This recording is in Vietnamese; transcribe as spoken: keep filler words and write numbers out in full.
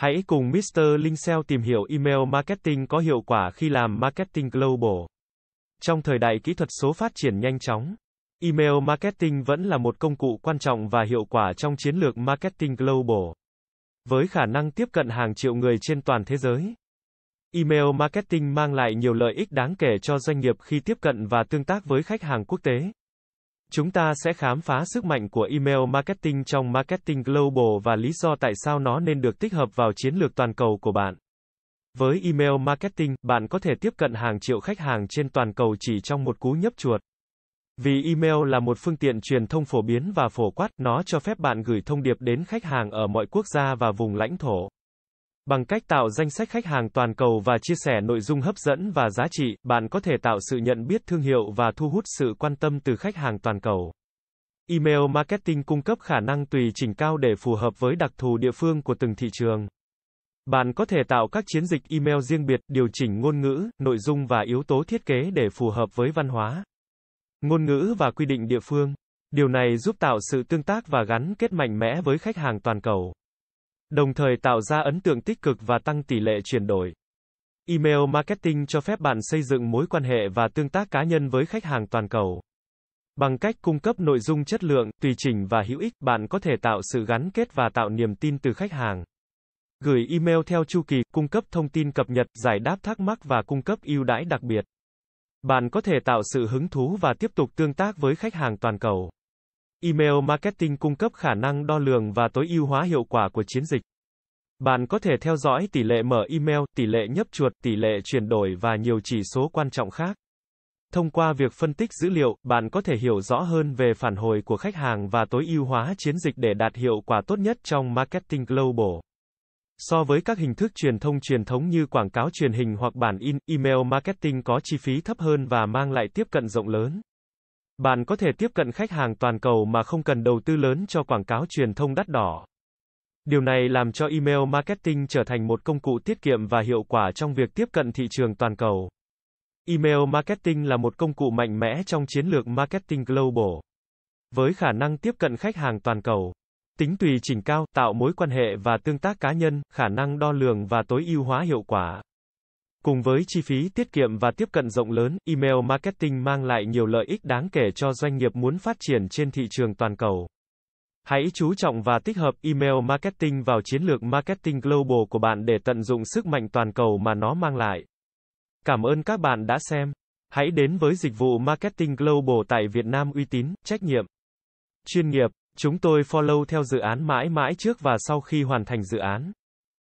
Hãy cùng mít tơ Linh ét e o tìm hiểu Email Marketing có hiệu quả khi làm Marketing Global. Trong thời đại kỹ thuật số phát triển nhanh chóng, Email Marketing vẫn là một công cụ quan trọng và hiệu quả trong chiến lược Marketing Global. Với khả năng tiếp cận hàng triệu người trên toàn thế giới, Email Marketing mang lại nhiều lợi ích đáng kể cho doanh nghiệp khi tiếp cận và tương tác với khách hàng quốc tế. Chúng ta sẽ khám phá sức mạnh của Email Marketing trong Marketing Global và lý do tại sao nó nên được tích hợp vào chiến lược toàn cầu của bạn. Với Email Marketing, bạn có thể tiếp cận hàng triệu khách hàng trên toàn cầu chỉ trong một cú nhấp chuột. Vì email là một phương tiện truyền thông phổ biến và phổ quát, nó cho phép bạn gửi thông điệp đến khách hàng ở mọi quốc gia và vùng lãnh thổ. Bằng cách tạo danh sách khách hàng toàn cầu và chia sẻ nội dung hấp dẫn và giá trị, bạn có thể tạo sự nhận biết thương hiệu và thu hút sự quan tâm từ khách hàng toàn cầu. Email Marketing cung cấp khả năng tùy chỉnh cao để phù hợp với đặc thù địa phương của từng thị trường. Bạn có thể tạo các chiến dịch email riêng biệt, điều chỉnh ngôn ngữ, nội dung và yếu tố thiết kế để phù hợp với văn hóa, ngôn ngữ và quy định địa phương. Điều này giúp tạo sự tương tác và gắn kết mạnh mẽ với khách hàng toàn cầu, đồng thời tạo ra ấn tượng tích cực và tăng tỷ lệ chuyển đổi. Email Marketing cho phép bạn xây dựng mối quan hệ và tương tác cá nhân với khách hàng toàn cầu. Bằng cách cung cấp nội dung chất lượng, tùy chỉnh và hữu ích, bạn có thể tạo sự gắn kết và tạo niềm tin từ khách hàng. Gửi email theo chu kỳ, cung cấp thông tin cập nhật, giải đáp thắc mắc và cung cấp ưu đãi đặc biệt. Bạn có thể tạo sự hứng thú và tiếp tục tương tác với khách hàng toàn cầu. Email Marketing cung cấp khả năng đo lường và tối ưu hóa hiệu quả của chiến dịch. Bạn có thể theo dõi tỷ lệ mở email, tỷ lệ nhấp chuột, tỷ lệ chuyển đổi và nhiều chỉ số quan trọng khác. Thông qua việc phân tích dữ liệu, bạn có thể hiểu rõ hơn về phản hồi của khách hàng và tối ưu hóa chiến dịch để đạt hiệu quả tốt nhất trong Marketing Global. So với các hình thức truyền thông truyền thống như quảng cáo truyền hình hoặc bản in, Email Marketing có chi phí thấp hơn và mang lại tiếp cận rộng lớn. Bạn có thể tiếp cận khách hàng toàn cầu mà không cần đầu tư lớn cho quảng cáo truyền thông đắt đỏ. Điều này làm cho Email Marketing trở thành một công cụ tiết kiệm và hiệu quả trong việc tiếp cận thị trường toàn cầu. Email Marketing là một công cụ mạnh mẽ trong chiến lược Marketing Global. Với khả năng tiếp cận khách hàng toàn cầu, tính tùy chỉnh cao, tạo mối quan hệ và tương tác cá nhân, khả năng đo lường và tối ưu hóa hiệu quả. Cùng với chi phí tiết kiệm và tiếp cận rộng lớn, Email Marketing mang lại nhiều lợi ích đáng kể cho doanh nghiệp muốn phát triển trên thị trường toàn cầu. Hãy chú trọng và tích hợp Email Marketing vào chiến lược Marketing Global của bạn để tận dụng sức mạnh toàn cầu mà nó mang lại. Cảm ơn các bạn đã xem. Hãy đến với dịch vụ Marketing Global tại Việt Nam uy tín, trách nhiệm, chuyên nghiệp. Chúng tôi follow theo dự án mãi mãi trước và sau khi hoàn thành dự án.